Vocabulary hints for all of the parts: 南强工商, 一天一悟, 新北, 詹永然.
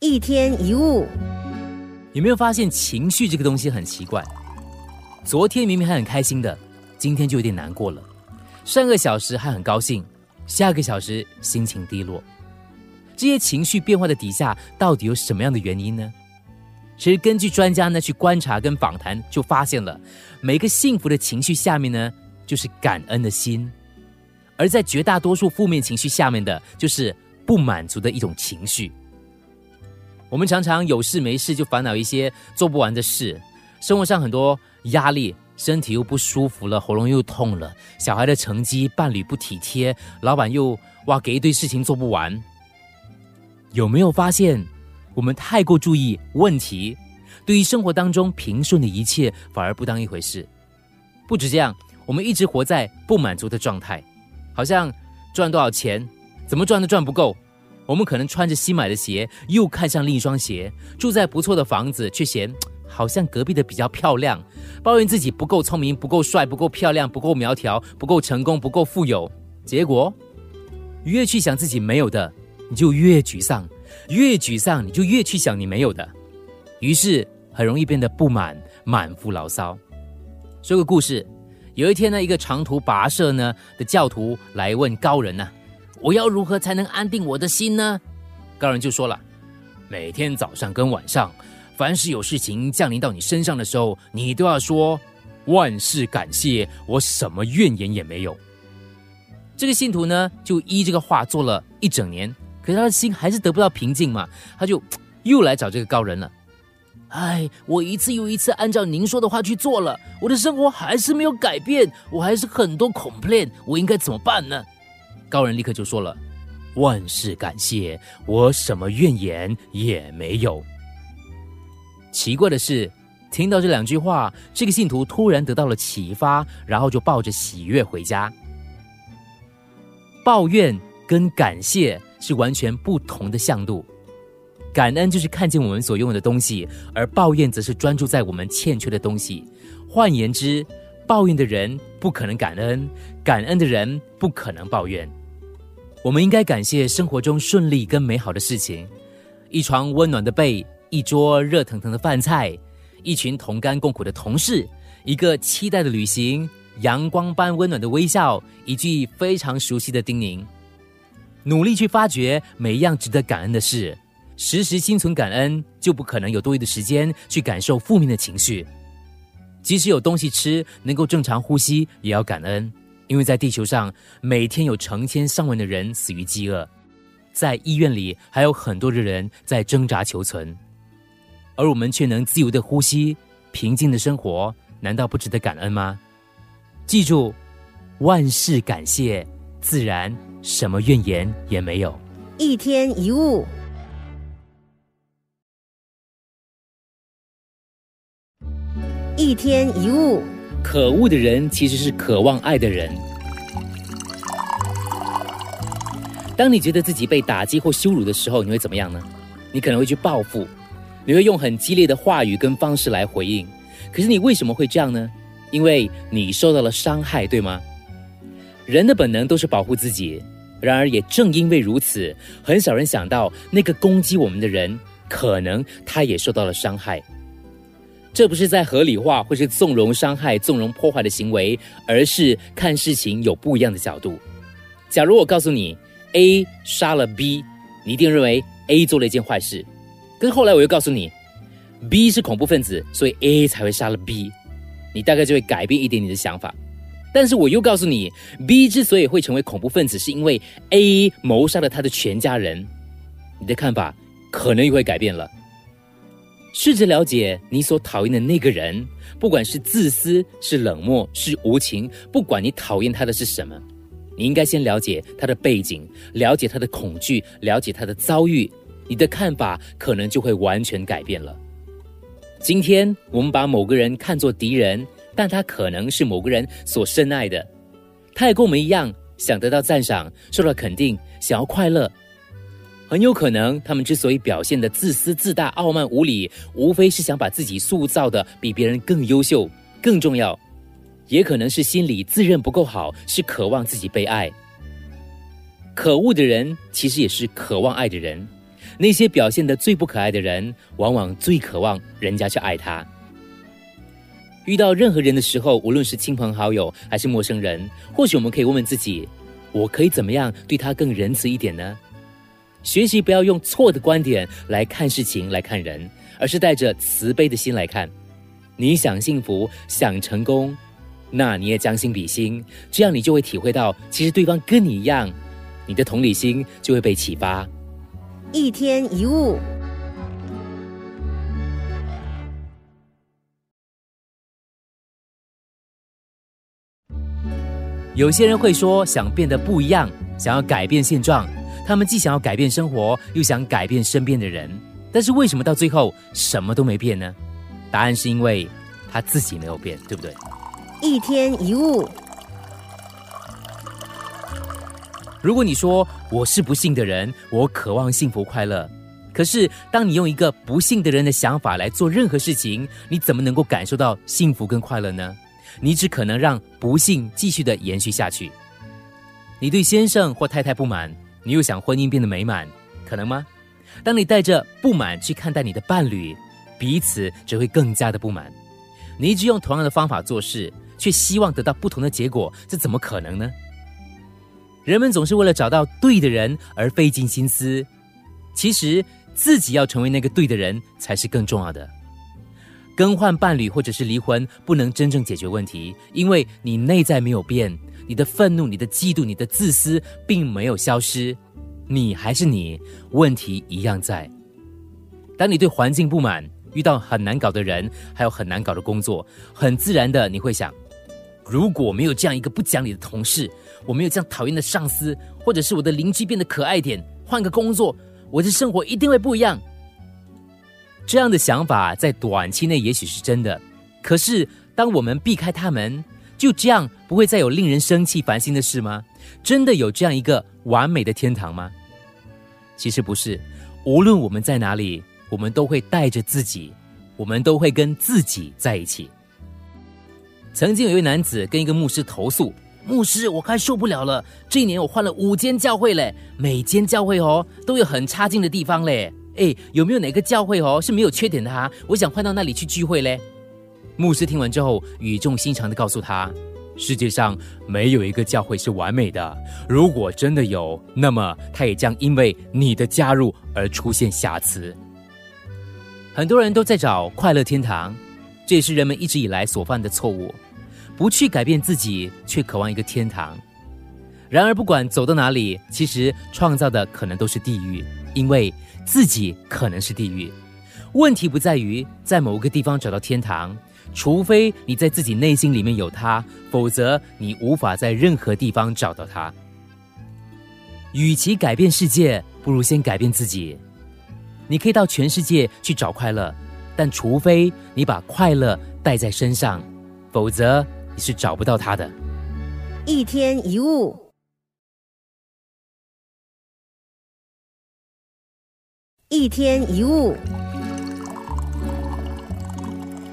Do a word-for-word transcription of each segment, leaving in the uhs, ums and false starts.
一天一物。有没有发现情绪这个东西很奇怪？昨天明明还很开心的，今天就有点难过了。上个小时还很高兴，下个小时心情低落。这些情绪变化的底下，到底有什么样的原因呢？其实根据专家呢去观察跟访谈，就发现了每个幸福的情绪下面呢，就是感恩的心。而在绝大多数负面情绪下面的，就是不满足的一种情绪。我们常常有事没事就烦恼一些做不完的事，生活上很多压力，身体又不舒服了，喉咙又痛了，小孩的成绩，伴侣不体贴，老板又哇给一堆事情做不完。有没有发现，我们太过注意问题，对于生活当中平顺的一切反而不当一回事？不止这样，我们一直活在不满足的状态，好像赚多少钱怎么赚都赚不够。我们可能穿着新买的鞋，又看上另一双鞋，住在不错的房子，却嫌好像隔壁的比较漂亮，抱怨自己不够聪明，不够帅，不够漂亮，不够苗条，不够成功，不够富有。结果越去想自己没有的，你就越沮丧，越沮丧你就越去想你没有的，于是很容易变得不满，满腹牢骚。说个故事，有一天呢，一个长途跋涉呢的教徒来问高人啊，我要如何才能安定我的心呢？高人就说了，每天早上跟晚上，凡是有事情降临到你身上的时候，你都要说万事感谢，我什么怨言也没有。这个信徒呢就依这个话做了一整年，可是他的心还是得不到平静嘛，他就又来找这个高人了。哎，我一次又一次按照您说的话去做了，我的生活还是没有改变，我还是很多 complain， 我应该怎么办呢？高人立刻就说了，万事感谢，我什么怨言也没有。奇怪的是，听到这两句话，这个信徒突然得到了启发，然后就抱着喜悦回家。抱怨跟感谢是完全不同的向度。感恩就是看见我们所拥有的东西，而抱怨则是专注在我们欠缺的东西。换言之，抱怨的人不可能感恩，感恩的人不可能抱怨。我们应该感谢生活中顺利跟美好的事情，一床温暖的被，一桌热腾腾的饭菜，一群同甘共苦的同事，一个期待的旅行，阳光般温暖的微笑，一句非常熟悉的叮咛。努力去发掘每一样值得感恩的事，时时心存感恩，就不可能有多余的时间去感受负面的情绪。即使有东西吃，能够正常呼吸，也要感恩，因为在地球上每天有成千上万的人死于饥饿，在医院里还有很多的人在挣扎求存，而我们却能自由的呼吸，平静的生活，难道不值得感恩吗？记住，万事感谢，自然什么怨言也没有。一天一物。一天一物。可恶的人其实是渴望爱的人。当你觉得自己被打击或羞辱的时候，你会怎么样呢？你可能会去报复，你会用很激烈的话语跟方式来回应。可是你为什么会这样呢？因为你受到了伤害，对吗？人的本能都是保护自己，然而也正因为如此，很少人想到那个攻击我们的人，可能他也受到了伤害。这不是在合理化或是纵容伤害、纵容破坏的行为，而是看事情有不一样的角度。假如我告诉你 A 杀了 B， 你一定认为 A 做了一件坏事。可是后来我又告诉你 B 是恐怖分子，所以 A 才会杀了 B， 你大概就会改变一点你的想法。但是我又告诉你 B 之所以会成为恐怖分子，是因为 A 谋杀了他的全家人，你的看法可能又会改变了。试着了解你所讨厌的那个人，不管是自私，是冷漠，是无情，不管你讨厌他的是什么，你应该先了解他的背景，了解他的恐惧，了解他的遭遇，你的看法可能就会完全改变了。今天我们把某个人看作敌人，但他可能是某个人所深爱的，他也跟我们一样想得到赞赏，受到肯定，想要快乐。很有可能他们之所以表现得自私自大、傲慢无礼，无非是想把自己塑造的比别人更优秀、更重要，也可能是心里自认不够好，是渴望自己被爱。可恶的人其实也是渴望爱的人。那些表现得最不可爱的人，往往最渴望人家去爱他。遇到任何人的时候，无论是亲朋好友还是陌生人，或许我们可以问问自己，我可以怎么样对他更仁慈一点呢？学习不要用错的观点来看事情，来看人，而是带着慈悲的心来看。你想幸福，想成功，那你也将心比心，这样你就会体会到，其实对方跟你一样，你的同理心就会被启发。一天一物。有些人会说想变得不一样，想要改变现状，他们既想要改变生活，又想改变身边的人，但是为什么到最后什么都没变呢？答案是因为他自己没有变，对不对？一天一物。如果你说我是不幸的人，我渴望幸福快乐，可是当你用一个不幸的人的想法来做任何事情，你怎么能够感受到幸福跟快乐呢？你只可能让不幸继续的延续下去。你对先生或太太不满，你又想婚姻变得美满，可能吗？当你带着不满去看待你的伴侣，彼此只会更加的不满。你一直用同样的方法做事，却希望得到不同的结果，这怎么可能呢？人们总是为了找到对的人而费尽心思，其实自己要成为那个对的人才是更重要的。更换伴侣或者是离婚不能真正解决问题，因为你内在没有变，你的愤怒、你的嫉妒、你的自私并没有消失，你还是你，问题一样在。当你对环境不满，遇到很难搞的人，还有很难搞的工作，很自然的你会想，如果没有这样一个不讲理的同事，我没有这样讨厌的上司，或者是我的邻居变得可爱一点，换个工作，我的生活一定会不一样。这样的想法在短期内也许是真的，可是当我们避开他们，就这样不会再有令人生气烦心的事吗？真的有这样一个完美的天堂吗？其实不是，无论我们在哪里，我们都会带着自己，我们都会跟自己在一起。曾经有一位男子跟一个牧师投诉，牧师，我快受不了了，这一年我换了五间教会嘞，每间教会哦都有很差劲的地方嘞，哎，有没有哪个教会哦是没有缺点的啊？我想换到那里去聚会嘞。牧师听完之后，语重心长地告诉他，世界上没有一个教会是完美的，如果真的有，那么它也将因为你的加入而出现瑕疵。很多人都在找快乐天堂，这也是人们一直以来所犯的错误，不去改变自己，却渴望一个天堂。然而不管走到哪里，其实创造的可能都是地狱，因为自己可能是地狱。问题不在于在某个地方找到天堂，除非你在自己内心里面有它，否则你无法在任何地方找到它。与其改变世界，不如先改变自己。你可以到全世界去找快乐，但除非你把快乐带在身上，否则你是找不到它的。一天一物。一天一物。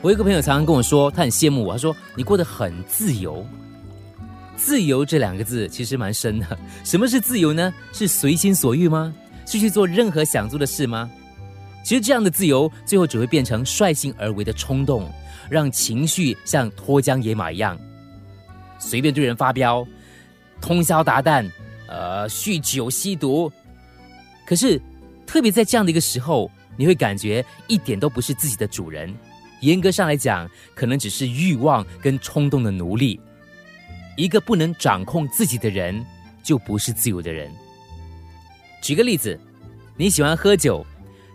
我有一个朋友常常跟我说，他很羡慕我，他说你过得很自由。自由这两个字其实蛮深的，什么是自由呢？是随心所欲吗？是去做任何想做的事吗？其实这样的自由最后只会变成率性而为的冲动，让情绪像脱缰野马一样随便对人发飙，通宵达旦，呃，酗酒吸毒。可是特别在这样的一个时候，你会感觉一点都不是自己的主人，严格上来讲，可能只是欲望跟冲动的奴隶。一个不能掌控自己的人，就不是自由的人。举个例子，你喜欢喝酒，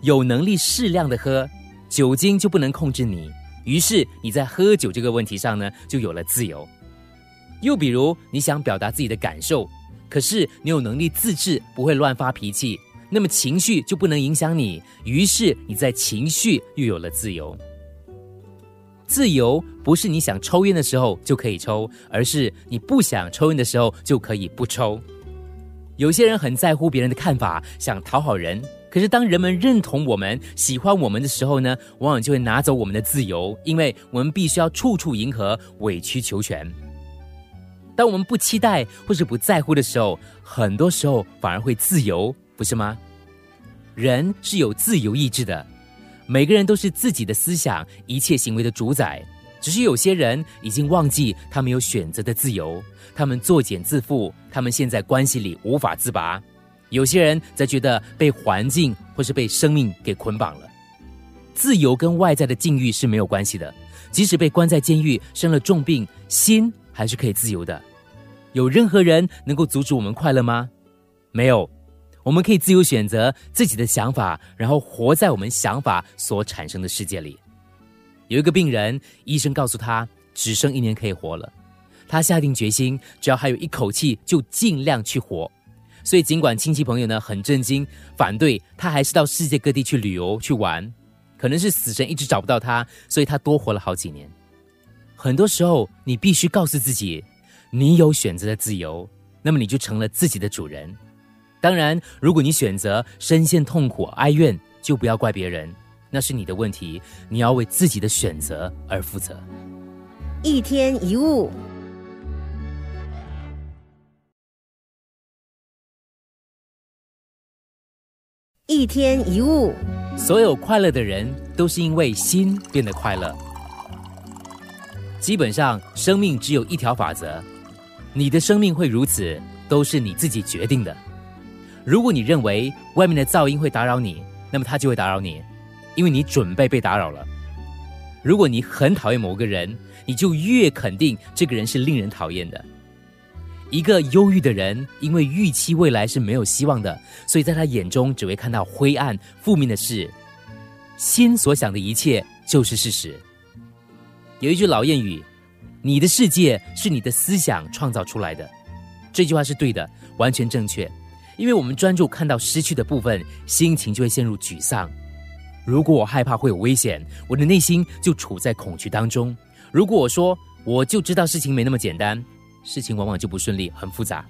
有能力适量的喝，酒精就不能控制你，于是你在喝酒这个问题上呢，就有了自由。又比如，你想表达自己的感受，可是你有能力自制，不会乱发脾气，那么情绪就不能影响你，于是你在情绪又有了自由。自由不是你想抽烟的时候就可以抽，而是你不想抽烟的时候就可以不抽。有些人很在乎别人的看法，想讨好人，可是当人们认同我们、喜欢我们的时候呢，往往就会拿走我们的自由，因为我们必须要处处迎合、委曲求全。当我们不期待或是不在乎的时候，很多时候反而会自由，不是吗？人是有自由意志的，每个人都是自己的思想、一切行为的主宰。只是有些人已经忘记他们有选择的自由，他们作茧自缚，他们陷在关系里无法自拔。有些人则觉得被环境或是被生命给捆绑了。自由跟外在的境遇是没有关系的，即使被关在监狱，生了重病，心还是可以自由的。有任何人能够阻止我们快乐吗？没有。我们可以自由选择自己的想法，然后活在我们想法所产生的世界里。有一个病人，医生告诉他只剩一年可以活了，他下定决心，只要还有一口气就尽量去活。所以尽管亲戚朋友呢很震惊反对，他还是到世界各地去旅游去玩。可能是死神一直找不到他，所以他多活了好几年。很多时候你必须告诉自己，你有选择的自由，那么你就成了自己的主人。当然，如果你选择深陷痛苦哀怨，就不要怪别人，那是你的问题，你要为自己的选择而负责。一天一物。一天一物。所有快乐的人都是因为心变得快乐。基本上，生命只有一条法则，你的生命会如此，都是你自己决定的。如果你认为外面的噪音会打扰你，那么它就会打扰你。因为你准备被打扰了。如果你很讨厌某个人，你就越肯定这个人是令人讨厌的。一个忧郁的人，因为预期未来是没有希望的，所以在他眼中只会看到灰暗、负面的事。心所想的一切就是事实。有一句老谚语，你的世界是你的思想创造出来的。这句话是对的，完全正确。因为我们专注看到失去的部分，心情就会陷入沮丧。如果我害怕会有危险，我的内心就处在恐惧当中。如果我说我就知道事情没那么简单，事情往往就不顺利，很复杂。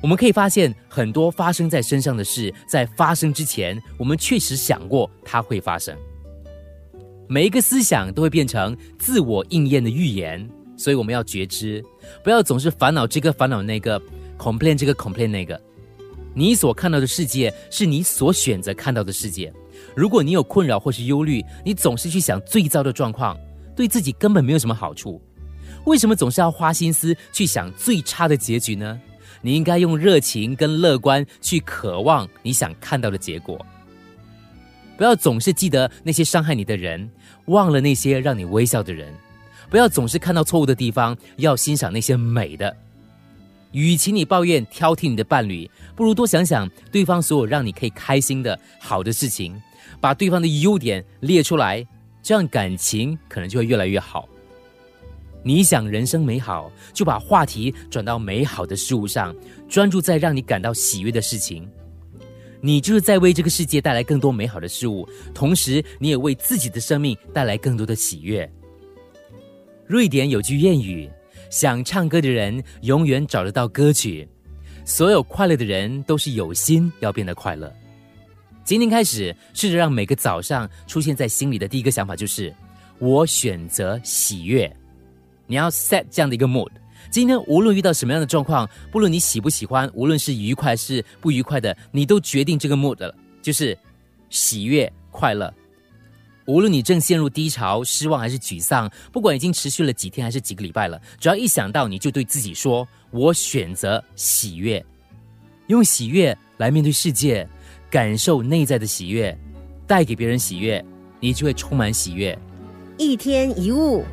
我们可以发现，很多发生在身上的事，在发生之前我们确实想过它会发生。每一个思想都会变成自我应验的预言，所以我们要觉知，不要总是烦恼这个烦恼那个， complain 这个 complain 那个。你所看到的世界是你所选择看到的世界。如果你有困扰或是忧虑，你总是去想最糟的状况，对自己根本没有什么好处。为什么总是要花心思去想最差的结局呢？你应该用热情跟乐观去渴望你想看到的结果。不要总是记得那些伤害你的人，忘了那些让你微笑的人。不要总是看到错误的地方，要欣赏那些美的。与其你抱怨挑剔你的伴侣，不如多想想对方所有让你可以开心的好的事情，把对方的优点列出来，这样感情可能就会越来越好。你想人生美好，就把话题转到美好的事物上，专注在让你感到喜悦的事情。你就是在为这个世界带来更多美好的事物，同时你也为自己的生命带来更多的喜悦。瑞典有句谚语，想唱歌的人永远找得到歌曲。所有快乐的人都是有心要变得快乐。今天开始，试着让每个早上出现在心里的第一个想法就是我选择喜悦。你要 set 这样的一个 mood， 今天无论遇到什么样的状况，不论你喜不喜欢，无论是愉快是不愉快的，你都决定这个 mood 了，就是喜悦快乐。无论你正陷入低潮、失望还是沮丧，不管已经持续了几天还是几个礼拜了，只要一想到，你就对自己说，我选择喜悦。用喜悦来面对世界，感受内在的喜悦，带给别人喜悦，你就会充满喜悦。一天一物。